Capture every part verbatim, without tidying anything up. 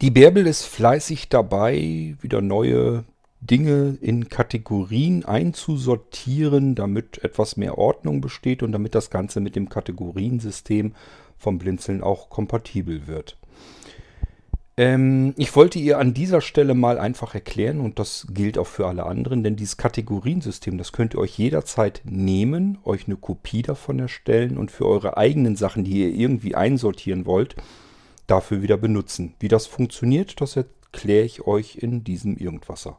Die Bärbel ist fleißig dabei, wieder neue Dinge in Kategorien einzusortieren, damit etwas mehr Ordnung besteht und damit das Ganze mit dem Kategoriensystem vom Blinzeln auch kompatibel wird. Ähm, ich wollte ihr an dieser Stelle mal einfach erklären, und das gilt auch für alle anderen, denn dieses Kategoriensystem, das könnt ihr euch jederzeit nehmen, euch eine Kopie davon erstellen und für eure eigenen Sachen, die ihr irgendwie einsortieren wollt, dafür wieder benutzen. Wie das funktioniert, das erkläre ich euch in diesem Irgendwasser.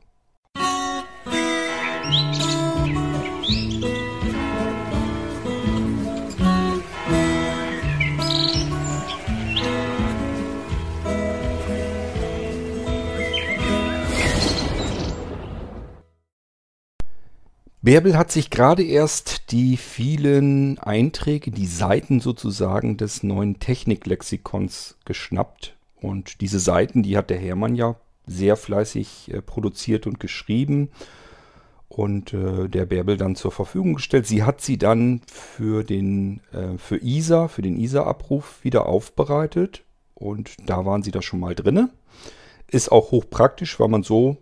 Bärbel hat sich gerade erst die vielen Einträge, die Seiten sozusagen des neuen Techniklexikons geschnappt. Und diese Seiten, die hat der Herrmann ja sehr fleißig äh, produziert und geschrieben und äh, der Bärbel dann zur Verfügung gestellt. Sie hat sie dann für den äh, für I S A, für den I S A-Abruf wieder aufbereitet und da waren sie da schon mal drin. Ist auch hochpraktisch, weil man so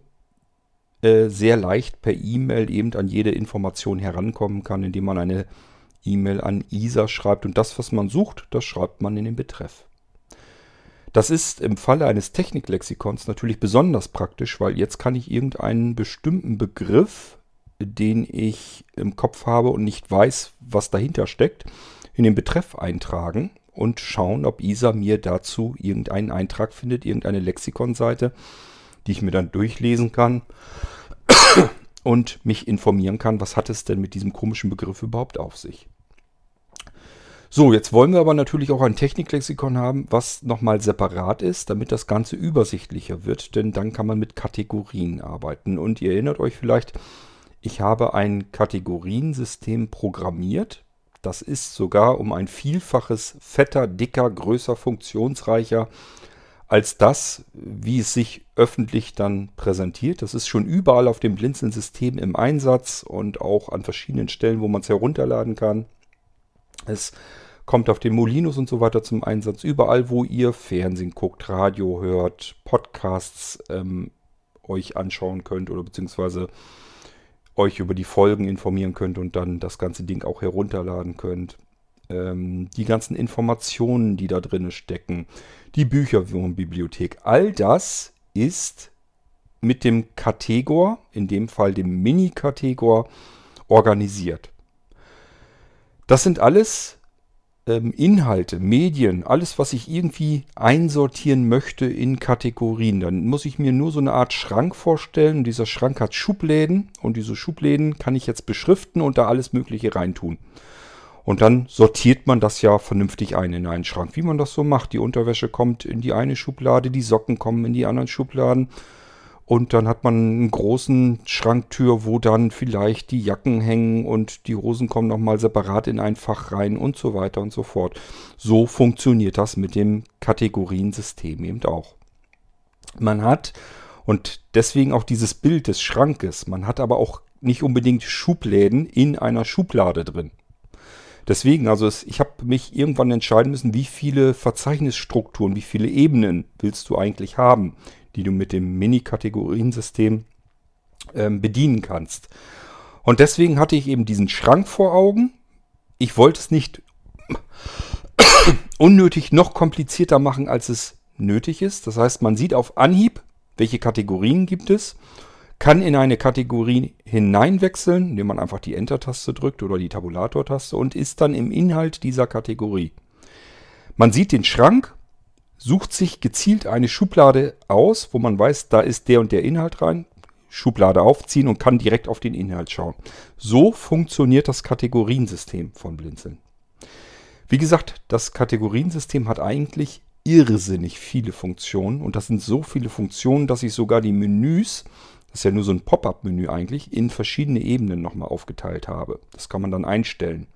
äh, sehr leicht per E-Mail eben an jede Information herankommen kann, indem man eine E-Mail an I S A schreibt und das, was man sucht, das schreibt man in den Betreff. Das ist im Falle eines Techniklexikons natürlich besonders praktisch, weil jetzt kann ich irgendeinen bestimmten Begriff, den ich im Kopf habe und nicht weiß, was dahinter steckt, in den Betreff eintragen und schauen, ob I S A mir dazu irgendeinen Eintrag findet, irgendeine Lexikonseite, die ich mir dann durchlesen kann und mich informieren kann, was hat es denn mit diesem komischen Begriff überhaupt auf sich. So, jetzt wollen wir aber natürlich auch ein Techniklexikon haben, was nochmal separat ist, damit das Ganze übersichtlicher wird, denn dann kann man mit Kategorien arbeiten. Und ihr erinnert euch vielleicht, ich habe ein Kategoriensystem programmiert. Das ist sogar um ein Vielfaches fetter, dicker, größer, funktionsreicher als das, wie es sich öffentlich dann präsentiert. Das ist schon überall auf dem Blinzeln-System im Einsatz und auch an verschiedenen Stellen, wo man es herunterladen kann. Es kommt auf den Molinos und so weiter zum Einsatz. Überall, wo ihr Fernsehen guckt, Radio hört, Podcasts ähm, euch anschauen könnt oder beziehungsweise euch über die Folgen informieren könnt und dann das ganze Ding auch herunterladen könnt. Ähm, die ganzen Informationen, die da drin stecken, die Bücherwurmbibliothek, all das ist mit dem Kategor, in dem Fall dem Mini-Kategor, organisiert. Das sind alles ähm, Inhalte, Medien, alles, was ich irgendwie einsortieren möchte in Kategorien. Dann muss ich mir nur so eine Art Schrank vorstellen. Und dieser Schrank hat Schubläden und diese Schubläden kann ich jetzt beschriften und da alles Mögliche reintun. Und dann sortiert man das ja vernünftig ein in einen Schrank, wie man das so macht. Die Unterwäsche kommt in die eine Schublade, die Socken kommen in die anderen Schubladen. Und dann hat man einen großen Schranktür, wo dann vielleicht die Jacken hängen und die Hosen kommen nochmal separat in ein Fach rein und so weiter und so fort. So funktioniert das mit dem Kategoriensystem eben auch. Man hat, und deswegen auch dieses Bild des Schrankes, man hat aber auch nicht unbedingt Schubläden in einer Schublade drin. Deswegen, also es, ich habe mich irgendwann entscheiden müssen, wie viele Verzeichnisstrukturen, wie viele Ebenen willst du eigentlich haben, die du mit dem Mini-Kategoriensystem ähm, bedienen kannst. Und deswegen hatte ich eben diesen Schrank vor Augen. Ich wollte es nicht unnötig noch komplizierter machen, als es nötig ist. Das heißt, man sieht auf Anhieb, welche Kategorien gibt es, kann in eine Kategorie hineinwechseln, indem man einfach die Enter-Taste drückt oder die Tabulator-Taste und ist dann im Inhalt dieser Kategorie. Man sieht den Schrank, sucht sich gezielt eine Schublade aus, wo man weiß, da ist der und der Inhalt rein, Schublade aufziehen und kann direkt auf den Inhalt schauen. So funktioniert das Kategoriensystem von Blinzeln. Wie gesagt, das Kategoriensystem hat eigentlich irrsinnig viele Funktionen und das sind so viele Funktionen, dass ich sogar die Menüs, das ist ja nur so ein Pop-up-Menü eigentlich, in verschiedene Ebenen nochmal aufgeteilt habe. Das kann man dann einstellen.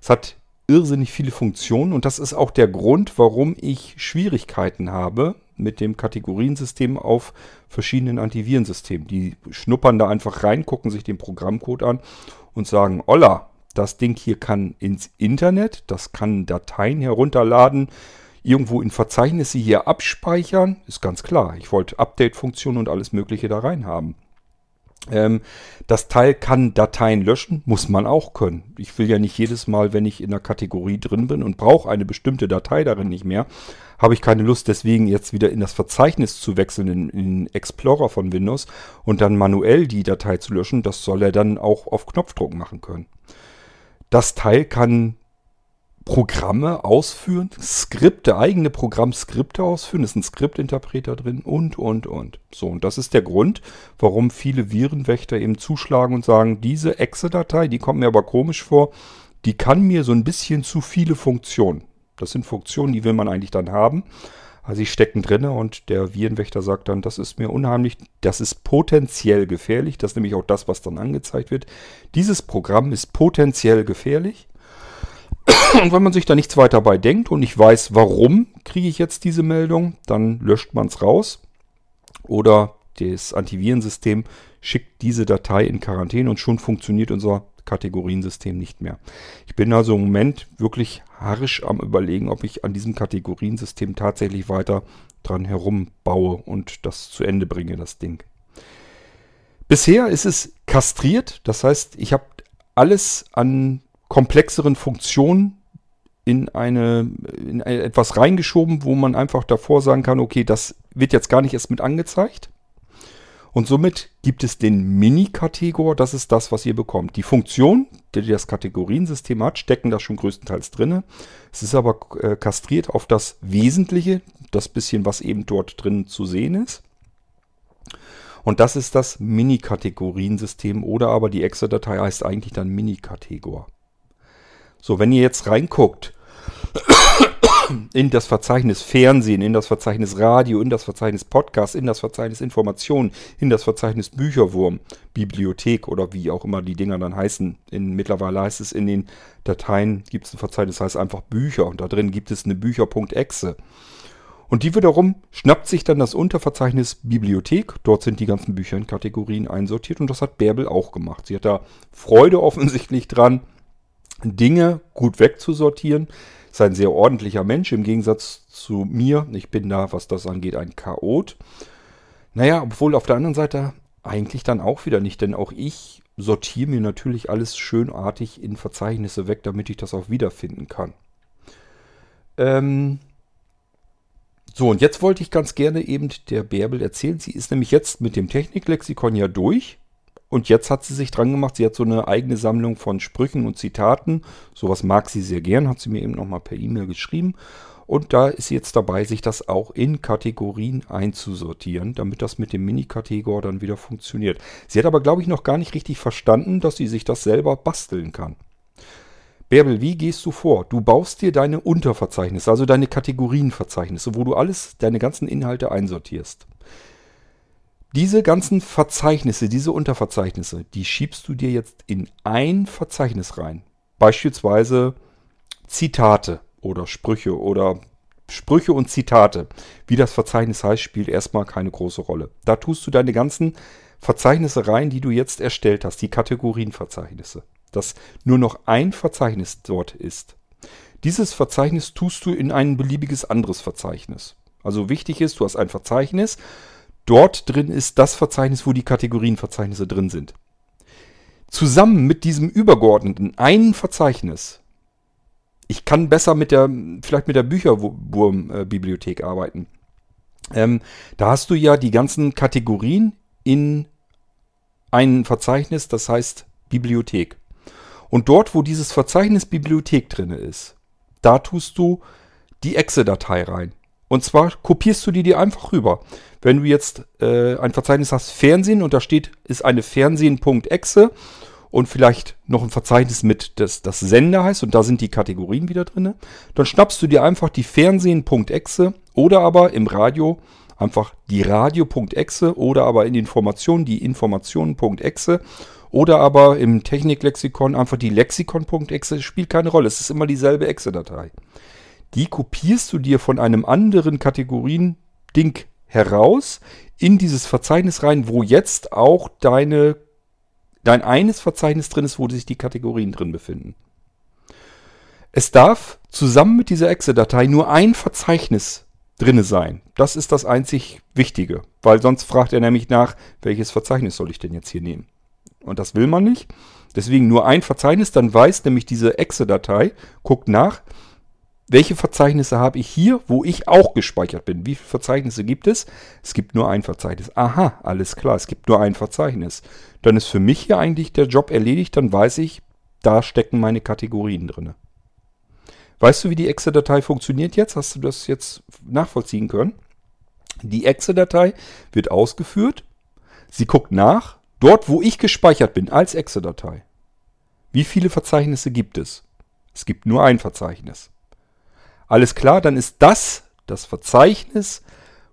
Es hat irrsinnig viele Funktionen und das ist auch der Grund, warum ich Schwierigkeiten habe mit dem Kategoriensystem auf verschiedenen Antivirensystemen. Die schnuppern da einfach rein, gucken sich den Programmcode an und sagen, olla, das Ding hier kann ins Internet, das kann Dateien herunterladen, irgendwo in Verzeichnisse hier abspeichern. Ist ganz klar, ich wollte Update-Funktionen und alles Mögliche da rein haben. Ähm, das Teil kann Dateien löschen, muss man auch können. Ich will ja nicht jedes Mal, wenn ich in einer Kategorie drin bin und brauche eine bestimmte Datei darin nicht mehr, habe ich keine Lust, deswegen jetzt wieder in das Verzeichnis zu wechseln, in, in Explorer von Windows und dann manuell die Datei zu löschen. Das soll er dann auch auf Knopfdruck machen können. Das Teil kann Programme ausführen, Skripte, eigene Programmskripte ausführen, ist ein Skriptinterpreter drin und, und, und. So, und das ist der Grund, warum viele Virenwächter eben zuschlagen und sagen, diese Exe-Datei, die kommt mir aber komisch vor, die kann mir so ein bisschen zu viele Funktionen. Das sind Funktionen, die will man eigentlich dann haben. Also sie stecken drin und der Virenwächter sagt dann, das ist mir unheimlich, das ist potenziell gefährlich, das ist nämlich auch das, was dann angezeigt wird. Dieses Programm ist potenziell gefährlich. Und wenn man sich da nichts weiter bei denkt und ich weiß, warum kriege ich jetzt diese Meldung, dann löscht man es raus. Oder das Antivirensystem schickt diese Datei in Quarantäne und schon funktioniert unser Kategoriensystem nicht mehr. Ich bin also im Moment wirklich harsch am Überlegen, ob ich an diesem Kategoriensystem tatsächlich weiter dran herumbaue und das zu Ende bringe, das Ding. Bisher ist es kastriert, das heißt, ich habe alles an komplexeren Funktionen in eine, in etwas reingeschoben, wo man einfach davor sagen kann, okay, das wird jetzt gar nicht erst mit angezeigt. Und somit gibt es den Mini-Kategor, das ist das, was ihr bekommt. Die Funktionen, die das Kategoriensystem hat, stecken da schon größtenteils drin. Es ist aber äh, kastriert auf das Wesentliche, das bisschen, was eben dort drin zu sehen ist. Und das ist das Mini-Kategoriensystem oder aber die Exe-Datei heißt eigentlich dann Mini-Kategor. So, wenn ihr jetzt reinguckt in das Verzeichnis Fernsehen, in das Verzeichnis Radio, in das Verzeichnis Podcast, in das Verzeichnis Informationen, in das Verzeichnis Bücherwurm, Bibliothek oder wie auch immer die Dinger dann heißen. In, mittlerweile heißt es, in den Dateien gibt es ein Verzeichnis, das heißt einfach Bücher und da drin gibt es eine Bücher.exe. Und die wiederum schnappt sich dann das Unterverzeichnis Bibliothek. Dort sind die ganzen Bücher in Kategorien einsortiert und das hat Bärbel auch gemacht. Sie hat da Freude offensichtlich dran, Dinge gut wegzusortieren. Ist ein sehr ordentlicher Mensch im Gegensatz zu mir. Ich bin da, was das angeht, ein Chaot. Naja, obwohl auf der anderen Seite eigentlich dann auch wieder nicht, denn auch ich sortiere mir natürlich alles schönartig in Verzeichnisse weg, damit ich das auch wiederfinden kann. Ähm so, und jetzt wollte ich ganz gerne eben der Bärbel erzählen. Sie ist nämlich jetzt mit dem Techniklexikon ja durch. Und jetzt hat sie sich dran gemacht, sie hat so eine eigene Sammlung von Sprüchen und Zitaten. Sowas mag sie sehr gern, hat sie mir eben nochmal per E-Mail geschrieben. Und da ist sie jetzt dabei, sich das auch in Kategorien einzusortieren, damit das mit dem Mini-Kategor dann wieder funktioniert. Sie hat aber, glaube ich, noch gar nicht richtig verstanden, dass sie sich das selber basteln kann. Bärbel, wie gehst du vor? Du baust dir deine Unterverzeichnisse, also deine Kategorienverzeichnisse, wo du alles, deine ganzen Inhalte einsortierst. Diese ganzen Verzeichnisse, diese Unterverzeichnisse, die schiebst du dir jetzt in ein Verzeichnis rein. Beispielsweise Zitate oder Sprüche oder Sprüche und Zitate. Wie das Verzeichnis heißt, spielt erstmal keine große Rolle. Da tust du deine ganzen Verzeichnisse rein, die du jetzt erstellt hast, die Kategorienverzeichnisse. Dass nur noch ein Verzeichnis dort ist. Dieses Verzeichnis tust du in ein beliebiges anderes Verzeichnis. Also wichtig ist, du hast ein Verzeichnis. Dort drin ist das Verzeichnis, wo die Kategorienverzeichnisse drin sind. Zusammen mit diesem übergeordneten einen Verzeichnis. Ich kann besser mit der, vielleicht mit der Bücherwurm-Bibliothek arbeiten. Ähm, da hast du ja die ganzen Kategorien in ein Verzeichnis, das heißt Bibliothek. Und dort, wo dieses Verzeichnis Bibliothek drin ist, da tust du die Exe-Datei rein. Und zwar kopierst du die dir einfach rüber. Wenn du jetzt äh, ein Verzeichnis hast, Fernsehen, und da steht, ist eine Fernsehen.exe und vielleicht noch ein Verzeichnis mit, das, das Sender heißt, und da sind die Kategorien wieder drin, dann schnappst du dir einfach die Fernsehen.exe oder aber im Radio einfach die Radio.exe oder aber in Informationen die Informationen.exe oder aber im Techniklexikon einfach die Lexikon.exe, spielt keine Rolle, es ist immer dieselbe Exe-Datei. Die kopierst du dir von einem anderen Kategorien-Ding heraus in dieses Verzeichnis rein, wo jetzt auch deine, dein eines Verzeichnis drin ist, wo sich die Kategorien drin befinden. Es darf zusammen mit dieser Exe-Datei nur ein Verzeichnis drinne sein. Das ist das einzig Wichtige, weil sonst fragt er nämlich nach, welches Verzeichnis soll ich denn jetzt hier nehmen? Und das will man nicht. Deswegen nur ein Verzeichnis, dann weiß nämlich diese Exe-Datei, guckt nach, welche Verzeichnisse habe ich hier, wo ich auch gespeichert bin. Wie viele Verzeichnisse gibt es? Es gibt nur ein Verzeichnis. Aha, alles klar, es gibt nur ein Verzeichnis. Dann ist für mich hier eigentlich der Job erledigt, dann weiß ich, da stecken meine Kategorien drin. Weißt du, wie die Exe-Datei funktioniert jetzt? Hast du das jetzt nachvollziehen können? Die Exe-Datei wird ausgeführt. Sie guckt nach, dort, wo ich gespeichert bin, als Exe-Datei. Wie viele Verzeichnisse gibt es? Es gibt nur ein Verzeichnis. Alles klar, dann ist das das Verzeichnis,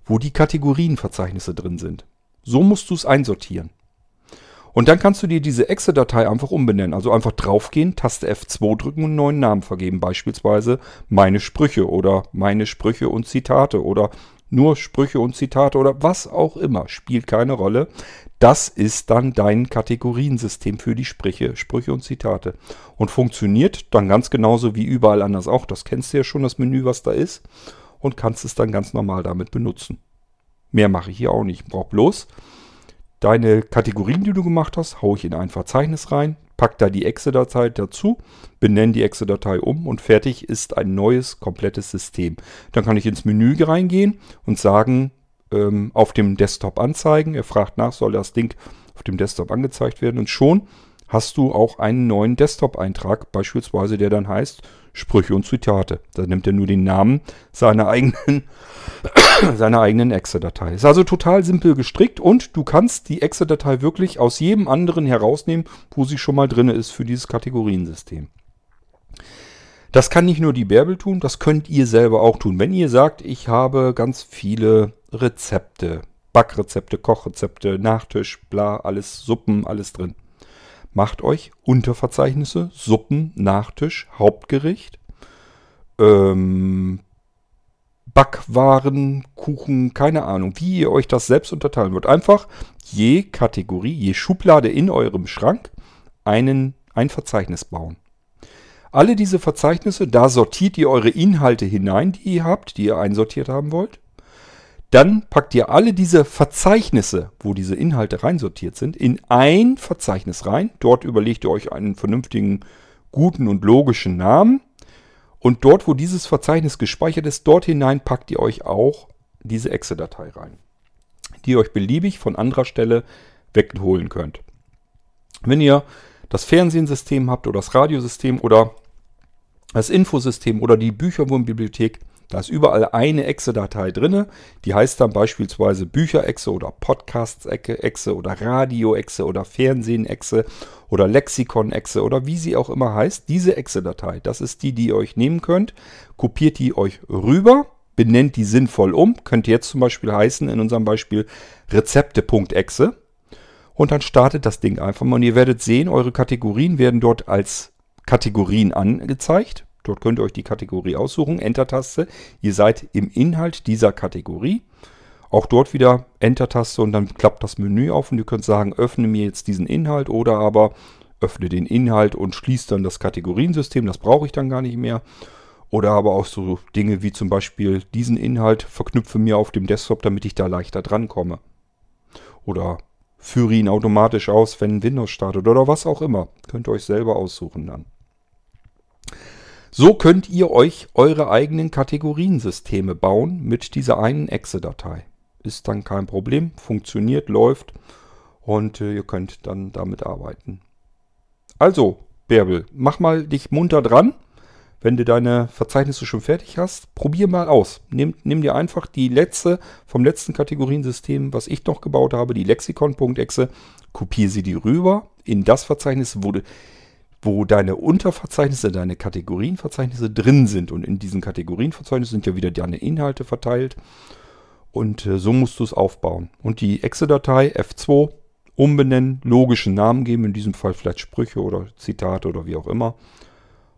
wo die Kategorienverzeichnisse drin sind. So musst du es einsortieren. Und dann kannst du dir diese Exe-Datei einfach umbenennen. Also einfach draufgehen, Taste F zwei drücken und einen neuen Namen vergeben. Beispielsweise meine Sprüche oder meine Sprüche und Zitate oder nur Sprüche und Zitate oder was auch immer. Spielt keine Rolle. Das ist dann dein Kategoriensystem für die Sprüche, Sprüche und Zitate. Und funktioniert dann ganz genauso wie überall anders auch. Das kennst du ja schon, das Menü, was da ist. Und kannst es dann ganz normal damit benutzen. Mehr mache ich hier auch nicht. Ich brauche bloß... Deine Kategorien, die du gemacht hast, haue ich in ein Verzeichnis rein, pack da die Exe-Datei dazu, benenne die Exe-Datei um und fertig ist ein neues, komplettes System. Dann kann ich ins Menü reingehen und sagen, ähm, auf dem Desktop anzeigen. Er fragt nach, soll das Ding auf dem Desktop angezeigt werden? Und schon hast du auch einen neuen Desktop-Eintrag, beispielsweise der dann heißt Sprüche und Zitate. Da nimmt er nur den Namen seiner eigenen, seiner eigenen Exe-Datei. Ist also total simpel gestrickt und du kannst die Exe-Datei wirklich aus jedem anderen herausnehmen, wo sie schon mal drin ist für dieses Kategoriensystem. Das kann nicht nur die Bärbel tun, das könnt ihr selber auch tun. Wenn ihr sagt, ich habe ganz viele Rezepte, Backrezepte, Kochrezepte, Nachtisch, bla, alles Suppen, alles drin. Macht euch Unterverzeichnisse, Suppen, Nachtisch, Hauptgericht, ähm, Backwaren, Kuchen, keine Ahnung, wie ihr euch das selbst unterteilen wollt. Einfach je Kategorie, je Schublade in eurem Schrank einen, ein Verzeichnis bauen. Alle diese Verzeichnisse, da sortiert ihr eure Inhalte hinein, die ihr habt, die ihr einsortiert haben wollt. Dann packt ihr alle diese Verzeichnisse, wo diese Inhalte reinsortiert sind, in ein Verzeichnis rein. Dort überlegt ihr euch einen vernünftigen, guten und logischen Namen. Und dort, wo dieses Verzeichnis gespeichert ist, dort hinein packt ihr euch auch diese Exe-Datei rein, die ihr euch beliebig von anderer Stelle wegholen könnt. Wenn ihr das Fernsehsystem habt oder das Radiosystem oder das Infosystem oder die Bücherwurmbibliothek, da ist überall eine Exe-Datei drin, die heißt dann beispielsweise Bücher-Exe oder Podcast-Exe oder Radio-Exe oder Fernsehen-Exe oder Lexikon-Exe oder wie sie auch immer heißt. Diese Exe-Datei, das ist die, die ihr euch nehmen könnt, kopiert die euch rüber, benennt die sinnvoll um, könnte jetzt zum Beispiel heißen in unserem Beispiel Rezepte.exe und dann startet das Ding einfach mal und ihr werdet sehen, eure Kategorien werden dort als Kategorien angezeigt. Dort könnt ihr euch die Kategorie aussuchen, Enter-Taste. Ihr seid im Inhalt dieser Kategorie. Auch dort wieder Enter-Taste und dann klappt das Menü auf und ihr könnt sagen, öffne mir jetzt diesen Inhalt oder aber öffne den Inhalt und schließ dann das Kategoriensystem. Das brauche ich dann gar nicht mehr. Oder aber auch so Dinge wie zum Beispiel diesen Inhalt verknüpfe mir auf dem Desktop, damit ich da leichter drankomme. Oder führe ihn automatisch aus, wenn Windows startet oder was auch immer. Könnt ihr euch selber aussuchen dann. So könnt ihr euch eure eigenen Kategoriensysteme bauen mit dieser einen Exe-Datei. Ist dann kein Problem, funktioniert, läuft und äh, ihr könnt dann damit arbeiten. Also, Bärbel, mach mal dich munter dran, wenn du deine Verzeichnisse schon fertig hast. Probier mal aus. Nimm, nimm dir einfach die letzte, vom letzten Kategoriensystem, was ich noch gebaut habe, die Lexikon.exe, kopiere sie die rüber in das Verzeichnis, wo du... wo deine Unterverzeichnisse, deine Kategorienverzeichnisse drin sind. Und in diesen Kategorienverzeichnissen sind ja wieder deine Inhalte verteilt. Und äh, so musst du es aufbauen. Und die Exe-Datei F zwei umbenennen, logischen Namen geben, in diesem Fall vielleicht Sprüche oder Zitate oder wie auch immer.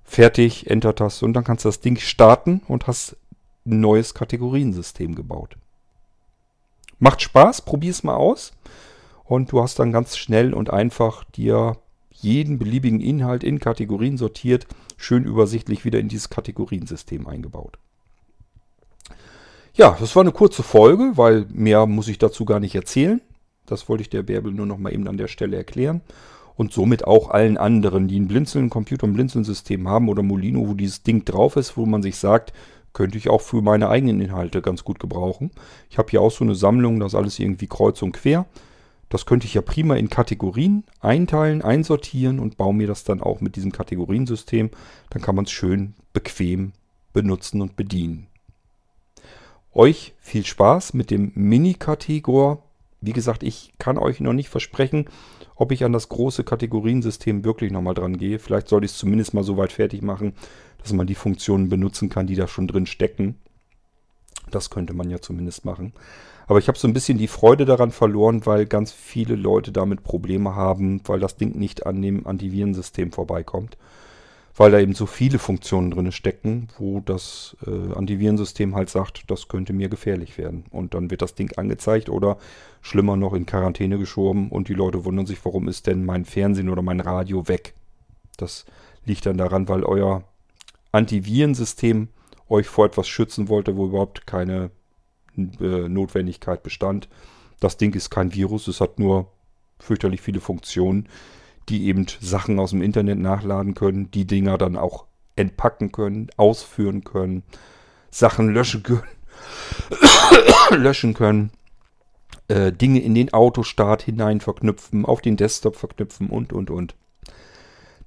Fertig, Enter-Taste und dann kannst du das Ding starten und hast ein neues Kategoriensystem gebaut. Macht Spaß, probier es mal aus. Und du hast dann ganz schnell und einfach dir jeden beliebigen Inhalt in Kategorien sortiert, schön übersichtlich wieder in dieses Kategoriensystem eingebaut. Ja, das war eine kurze Folge, weil mehr muss ich dazu gar nicht erzählen. Das wollte ich der Bärbel nur noch mal eben an der Stelle erklären. Und somit auch allen anderen, die einen Blinzeln-Computer, ein Blinzeln-System haben oder Molino, wo dieses Ding drauf ist, wo man sich sagt, könnte ich auch für meine eigenen Inhalte ganz gut gebrauchen. Ich habe hier auch so eine Sammlung, das alles irgendwie kreuz und quer. Das könnte ich ja prima in Kategorien einteilen, einsortieren und baue mir das dann auch mit diesem Kategoriensystem. Dann kann man es schön bequem benutzen und bedienen. Euch viel Spaß mit dem Mini-Kategor. Wie gesagt, ich kann euch noch nicht versprechen, ob ich an das große Kategoriensystem wirklich nochmal dran gehe. Vielleicht sollte ich es zumindest mal so weit fertig machen, dass man die Funktionen benutzen kann, die da schon drin stecken. Das könnte man ja zumindest machen. Aber ich habe so ein bisschen die Freude daran verloren, weil ganz viele Leute damit Probleme haben, weil das Ding nicht an dem Antivirensystem vorbeikommt. Weil da eben so viele Funktionen drin stecken, wo das äh, Antivirensystem halt sagt, das könnte mir gefährlich werden. Und dann wird das Ding angezeigt oder schlimmer noch in Quarantäne geschoben und die Leute wundern sich, warum ist denn mein Fernsehen oder mein Radio weg? Das liegt dann daran, weil euer Antivirensystem euch vor etwas schützen wollte, wo überhaupt keine äh, Notwendigkeit bestand. Das Ding ist kein Virus, es hat nur fürchterlich viele Funktionen, die eben Sachen aus dem Internet nachladen können, die Dinger dann auch entpacken können, ausführen können, Sachen löschen können, löschen können äh, Dinge in den Autostart hinein verknüpfen, auf den Desktop verknüpfen und, und, und.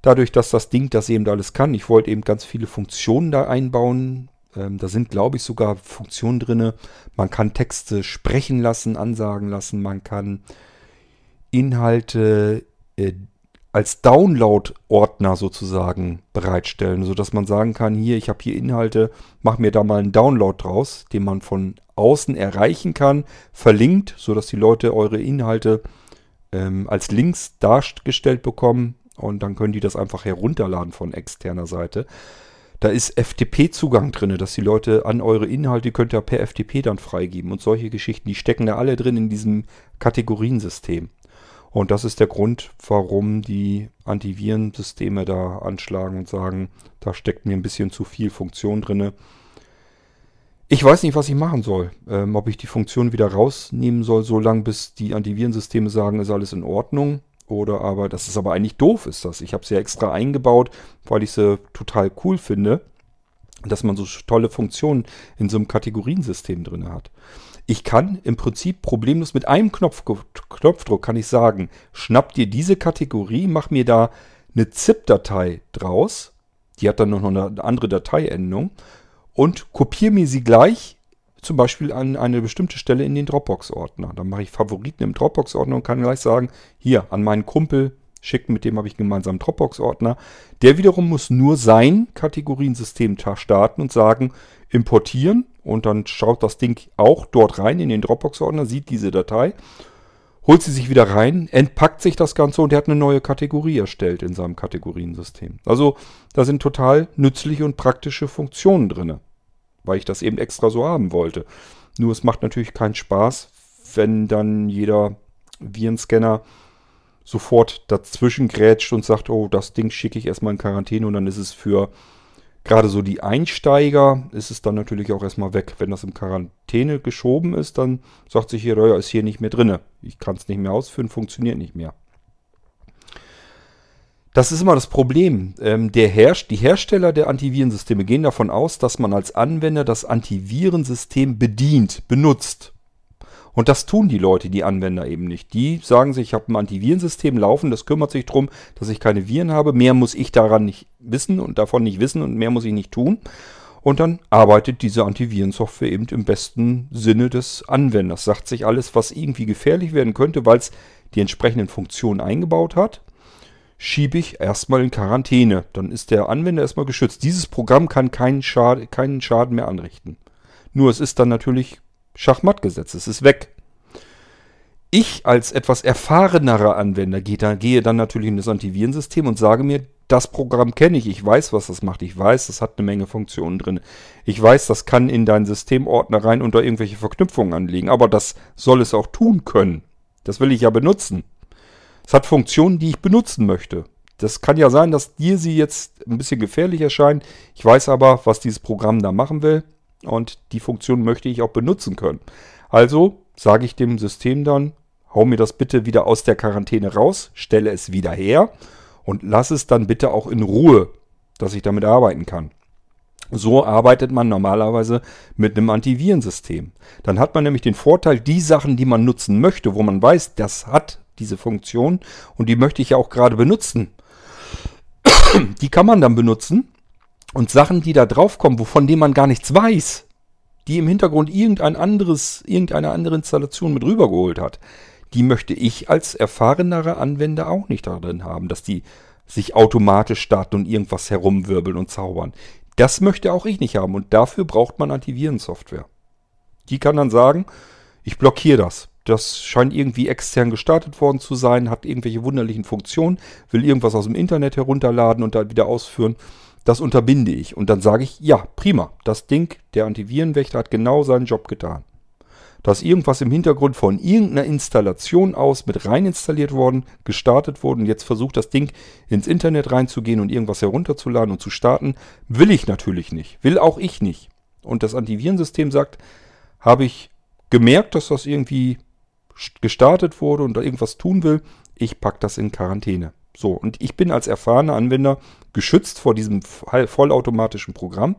Dadurch, dass das Ding das eben alles kann, ich wollte eben ganz viele Funktionen da einbauen, ähm, da sind, glaube ich, sogar Funktionen drin, man kann Texte sprechen lassen, ansagen lassen, man kann Inhalte äh, als Download-Ordner sozusagen bereitstellen, sodass man sagen kann, hier, ich habe hier Inhalte, mach mir da mal einen Download draus, den man von außen erreichen kann, verlinkt, sodass die Leute eure Inhalte ähm, als Links dargestellt bekommen und dann können die das einfach herunterladen von externer Seite. Da ist F T P-Zugang drin, dass die Leute an eure Inhalte, könnt ihr per F T P dann freigeben und solche Geschichten, die stecken da alle drin in diesem Kategoriensystem. Und das ist der Grund, warum die Antivirensysteme da anschlagen und sagen, da steckt mir ein bisschen zu viel Funktion drin. Ich weiß nicht, was ich machen soll. Ähm, ob ich die Funktion wieder rausnehmen soll, solange bis die Antivirensysteme sagen, ist alles in Ordnung. Oder aber, das ist aber eigentlich doof, ist das. Ich habe sie ja extra eingebaut, weil ich sie total cool finde, dass man so tolle Funktionen in so einem Kategoriensystem drin hat. Ich kann im Prinzip problemlos mit einem Knopf, Knopfdruck kann ich sagen, schnapp dir diese Kategorie, mach mir da eine ZIP-Datei draus, die hat dann noch eine andere Dateiendung und kopiere mir sie gleich zum Beispiel an eine bestimmte Stelle in den Dropbox-Ordner. Dann mache ich Favoriten im Dropbox-Ordner und kann gleich sagen, hier an meinen Kumpel schicken, mit dem habe ich gemeinsam einen Dropbox-Ordner. Der wiederum muss nur sein Kategoriensystem starten und sagen, importieren. Und dann schaut das Ding auch dort rein in den Dropbox-Ordner, sieht diese Datei, holt sie sich wieder rein, entpackt sich das Ganze und der hat eine neue Kategorie erstellt in seinem Kategoriensystem. Also da sind total nützliche und praktische Funktionen drin, weil ich das eben extra so haben wollte. Nur es macht natürlich keinen Spaß, wenn dann jeder Virenscanner sofort dazwischen grätscht und sagt, oh, das Ding schicke ich erstmal in Quarantäne und dann ist es für... Gerade so die Einsteiger ist es dann natürlich auch erstmal weg. Wenn das in Quarantäne geschoben ist, dann sagt sich hier, ja, ist hier nicht mehr drin. Ich kann es nicht mehr ausführen, funktioniert nicht mehr. Das ist immer das Problem. Ähm, der Herst- die Hersteller der Antivirensysteme gehen davon aus, dass man als Anwender das Antivirensystem bedient, benutzt. Und das tun die Leute, die Anwender eben nicht. Die sagen sich, ich habe ein Antivirensystem laufen, das kümmert sich darum, dass ich keine Viren habe. Mehr muss ich daran nicht wissen und davon nicht wissen und mehr muss ich nicht tun. Und dann arbeitet diese Antivirensoftware eben im besten Sinne des Anwenders. Sagt sich alles, was irgendwie gefährlich werden könnte, weil es die entsprechenden Funktionen eingebaut hat, schiebe ich erstmal in Quarantäne. Dann ist der Anwender erstmal geschützt. Dieses Programm kann keinen Schad- keinen Schaden mehr anrichten. Nur es ist dann natürlich... Schachmatt gesetzt, es ist weg. Ich als etwas erfahrenerer Anwender gehe dann natürlich in das Antivirensystem und sage mir, das Programm kenne ich, ich weiß, was das macht, ich weiß, das hat eine Menge Funktionen drin. Ich weiß, das kann in deinen Systemordner rein und da irgendwelche Verknüpfungen anlegen, aber das soll es auch tun können. Das will ich ja benutzen. Es hat Funktionen, die ich benutzen möchte. Das kann ja sein, dass dir sie jetzt ein bisschen gefährlich erscheinen. Ich weiß aber, was dieses Programm da machen will. Und die Funktion möchte ich auch benutzen können. Also sage ich dem System dann, hau mir das bitte wieder aus der Quarantäne raus, stelle es wieder her und lass es dann bitte auch in Ruhe, dass ich damit arbeiten kann. So arbeitet man normalerweise mit einem Antivirensystem. Dann hat man nämlich den Vorteil, die Sachen, die man nutzen möchte, wo man weiß, das hat diese Funktion und die möchte ich ja auch gerade benutzen, die kann man dann benutzen. Und Sachen, die da drauf kommen, wovon dem man gar nichts weiß, die im Hintergrund irgendein anderes, irgendeine andere Installation mit rübergeholt hat, die möchte ich als erfahrenerer Anwender auch nicht darin haben, dass die sich automatisch starten und irgendwas herumwirbeln und zaubern. Das möchte auch ich nicht haben und dafür braucht man Antivirensoftware. Die kann dann sagen, ich blockiere das. Das scheint irgendwie extern gestartet worden zu sein, hat irgendwelche wunderlichen Funktionen, will irgendwas aus dem Internet herunterladen und dann wieder ausführen. Das unterbinde ich und dann sage ich, ja, prima, das Ding, der Antivirenwächter hat genau seinen Job getan. Da ist irgendwas im Hintergrund von irgendeiner Installation aus mit rein installiert worden, gestartet worden und jetzt versucht das Ding ins Internet reinzugehen und irgendwas herunterzuladen und zu starten, will ich natürlich nicht, will auch ich nicht. Und das Antivirensystem sagt, habe ich gemerkt, dass das irgendwie gestartet wurde und da irgendwas tun will, ich packe das in Quarantäne. So, und ich bin als erfahrener Anwender geschützt vor diesem vollautomatischen Programm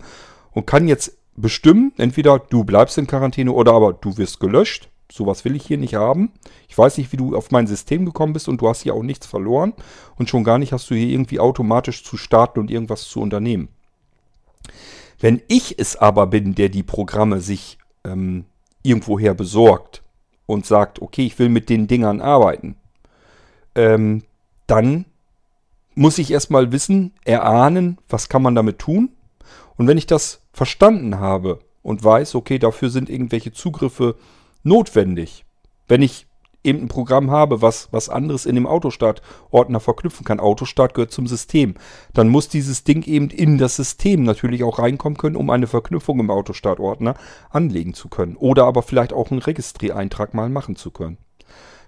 und kann jetzt bestimmen, entweder du bleibst in Quarantäne oder aber du wirst gelöscht. Sowas will ich hier nicht haben. Ich weiß nicht, wie du auf mein System gekommen bist und du hast hier auch nichts verloren. Und schon gar nicht hast du hier irgendwie automatisch zu starten und irgendwas zu unternehmen. Wenn ich es aber bin, der die Programme sich ähm, irgendwoher besorgt und sagt, okay, ich will mit den Dingern arbeiten, ähm, dann muss ich erstmal wissen, erahnen, was kann man damit tun. Und wenn ich das verstanden habe und weiß, okay, dafür sind irgendwelche Zugriffe notwendig. Wenn ich eben ein Programm habe, was was anderes in dem Autostart-Ordner verknüpfen kann, Autostart gehört zum System, dann muss dieses Ding eben in das System natürlich auch reinkommen können, um eine Verknüpfung im Autostart-Ordner anlegen zu können. Oder aber vielleicht auch einen Registry-Eintrag mal machen zu können.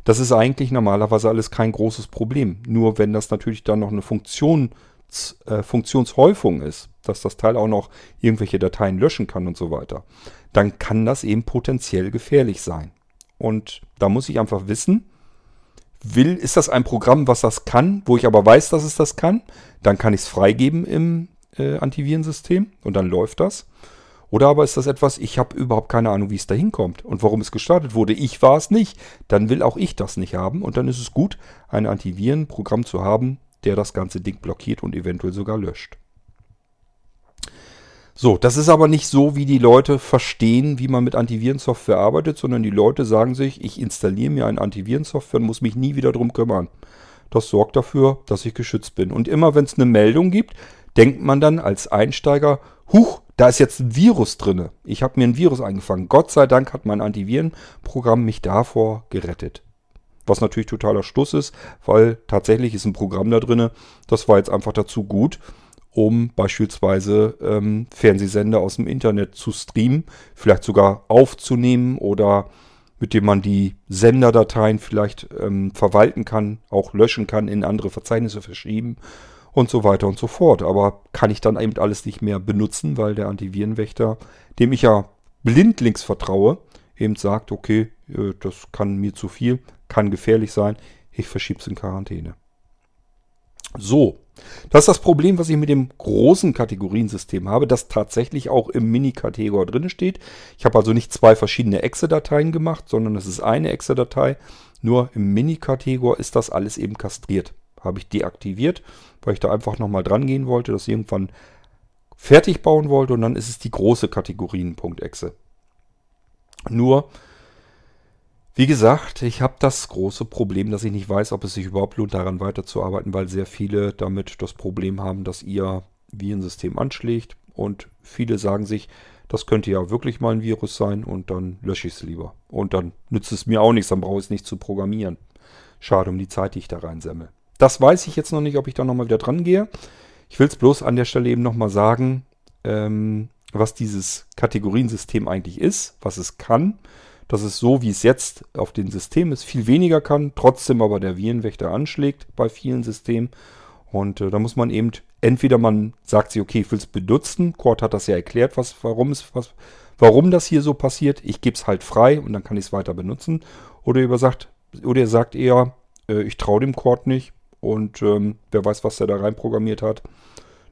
Das ist eigentlich normalerweise alles kein großes Problem. Nur wenn das natürlich dann noch eine Funktions, äh, Funktionshäufung ist, dass das Teil auch noch irgendwelche Dateien löschen kann und so weiter, dann kann das eben potenziell gefährlich sein. Und da muss ich einfach wissen, will, ist das ein Programm, was das kann, wo ich aber weiß, dass es das kann, dann kann ich es freigeben im äh, Antivirensystem und dann läuft das. Oder aber ist das etwas, ich habe überhaupt keine Ahnung, wie es da hinkommt und warum es gestartet wurde. Ich war es nicht, dann will auch ich das nicht haben und dann ist es gut, ein Antivirenprogramm zu haben, der das ganze Ding blockiert und eventuell sogar löscht. So, das ist aber nicht so, wie die Leute verstehen, wie man mit Antivirensoftware arbeitet, sondern die Leute sagen sich, ich installiere mir eine Antivirensoftware und muss mich nie wieder drum kümmern. Das sorgt dafür, dass ich geschützt bin. Und immer wenn es eine Meldung gibt, denkt man dann als Einsteiger, huch, da ist jetzt ein Virus drin. Ich habe mir ein Virus eingefangen. Gott sei Dank hat mein Antivirenprogramm mich davor gerettet. Was natürlich totaler Stuss ist, weil tatsächlich ist ein Programm da drin. Das war jetzt einfach dazu gut, um beispielsweise ähm, Fernsehsender aus dem Internet zu streamen, vielleicht sogar aufzunehmen oder mit dem man die Senderdateien vielleicht ähm, verwalten kann, auch löschen kann, in andere Verzeichnisse verschieben. Und so weiter und so fort. Aber kann ich dann eben alles nicht mehr benutzen, weil der Antivirenwächter, dem ich ja blindlings vertraue, eben sagt, okay, das kann mir zu viel, kann gefährlich sein, ich verschiebe es in Quarantäne. So, das ist das Problem, was ich mit dem großen Kategoriensystem habe, das tatsächlich auch im Mini-Kategor drin steht. Ich habe also nicht zwei verschiedene Exe-Dateien gemacht, sondern es ist eine Exe-Datei. Nur im Mini-Kategor ist das alles eben kastriert. Habe ich deaktiviert, weil ich da einfach nochmal dran gehen wollte, das irgendwann fertig bauen wollte und dann ist es die große Kategorien.exe. Nur, wie gesagt, ich habe das große Problem, dass ich nicht weiß, ob es sich überhaupt lohnt, daran weiterzuarbeiten, weil sehr viele damit das Problem haben, dass ihr Virensystem anschlägt und viele sagen sich, das könnte ja wirklich mal ein Virus sein und dann lösche ich es lieber. Und dann nützt es mir auch nichts, dann brauche ich es nicht zu programmieren. Schade um die Zeit, die ich da reinsemmel. Das weiß ich jetzt noch nicht, ob ich da nochmal wieder dran gehe. Ich will es bloß an der Stelle eben nochmal sagen, ähm, was dieses Kategoriensystem eigentlich ist, was es kann. Dass es so, wie es jetzt auf den Systemen ist, viel weniger kann, trotzdem aber der Virenwächter anschlägt bei vielen Systemen. Und äh, da muss man eben, entweder man sagt sie, okay, ich will es benutzen. Cord hat das ja erklärt, was, warum, es, was, warum das hier so passiert. Ich gebe es halt frei und dann kann ich es weiter benutzen. Oder, ihr sagt, oder ihr sagt eher, äh, ich traue dem Cord nicht. Und ähm, wer weiß, was der da reinprogrammiert hat.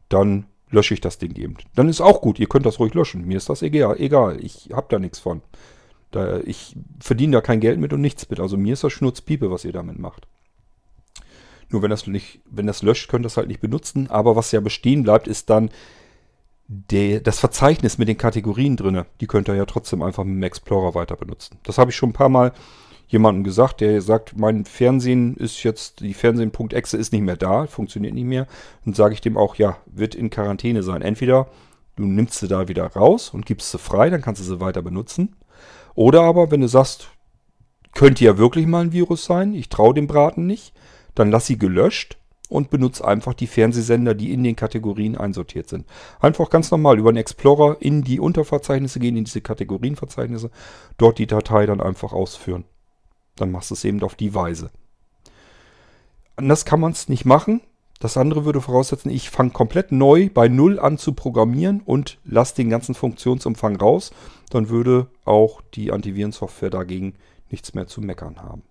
Dann lösche ich das Ding eben. Dann ist auch gut, ihr könnt das ruhig löschen. Mir ist das egal, egal. Ich habe da nichts von. Da, ich verdiene da kein Geld mit und nichts mit. Also mir ist das Schnurzpiepe, was ihr damit macht. Nur wenn das, nicht, wenn das löscht, könnt ihr das halt nicht benutzen. Aber was ja bestehen bleibt, ist dann der, das Verzeichnis mit den Kategorien drin. Die könnt ihr ja trotzdem einfach mit dem Explorer weiter benutzen. Das habe ich schon ein paar Mal jemandem gesagt, der sagt, mein Fernsehen ist jetzt, die Fernsehen.exe ist nicht mehr da, funktioniert nicht mehr. Und sage ich dem auch, ja, wird in Quarantäne sein. Entweder du nimmst sie da wieder raus und gibst sie frei, dann kannst du sie weiter benutzen. Oder aber, wenn du sagst, könnte ja wirklich mal ein Virus sein, ich traue dem Braten nicht, dann lass sie gelöscht und benutze einfach die Fernsehsender, die in den Kategorien einsortiert sind. Einfach ganz normal über den Explorer in die Unterverzeichnisse gehen, in diese Kategorienverzeichnisse, dort die Datei dann einfach ausführen. Dann machst du es eben auf die Weise. Anders kann man es nicht machen. Das andere würde voraussetzen, ich fange komplett neu bei Null an zu programmieren und lasse den ganzen Funktionsumfang raus. Dann würde auch die Antivirensoftware dagegen nichts mehr zu meckern haben.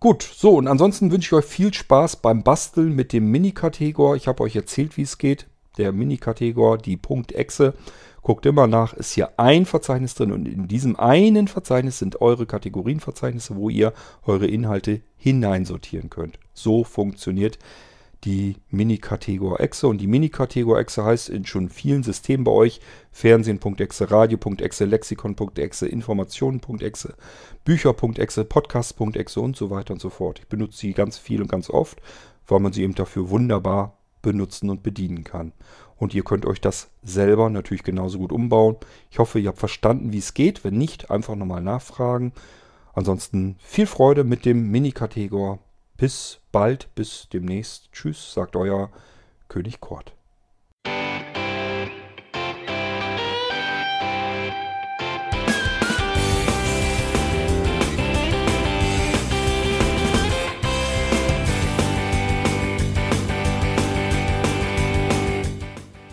Gut, so, und ansonsten wünsche ich euch viel Spaß beim Basteln mit dem Mini-Kategor. Ich habe euch erzählt, wie es geht. Der Mini-Kategor, die .exe. Guckt immer nach, ist hier ein Verzeichnis drin und in diesem einen Verzeichnis sind eure Kategorienverzeichnisse, wo ihr eure Inhalte hineinsortieren könnt. So funktioniert die Mini-Kategor-Exe und die Mini-Kategor-Exe heißt in schon vielen Systemen bei euch Fernsehen.exe, Radio.exe, Lexikon.exe, Informationen.exe, Bücher.exe, Podcast.exe und so weiter und so fort. Ich benutze sie ganz viel und ganz oft, weil man sie eben dafür wunderbar benutzen und bedienen kann. Und ihr könnt euch das selber natürlich genauso gut umbauen. Ich hoffe, ihr habt verstanden, wie es geht. Wenn nicht, einfach nochmal nachfragen. Ansonsten viel Freude mit dem Mini-Kategor. Bis bald, bis demnächst. Tschüss, sagt euer König Kurt.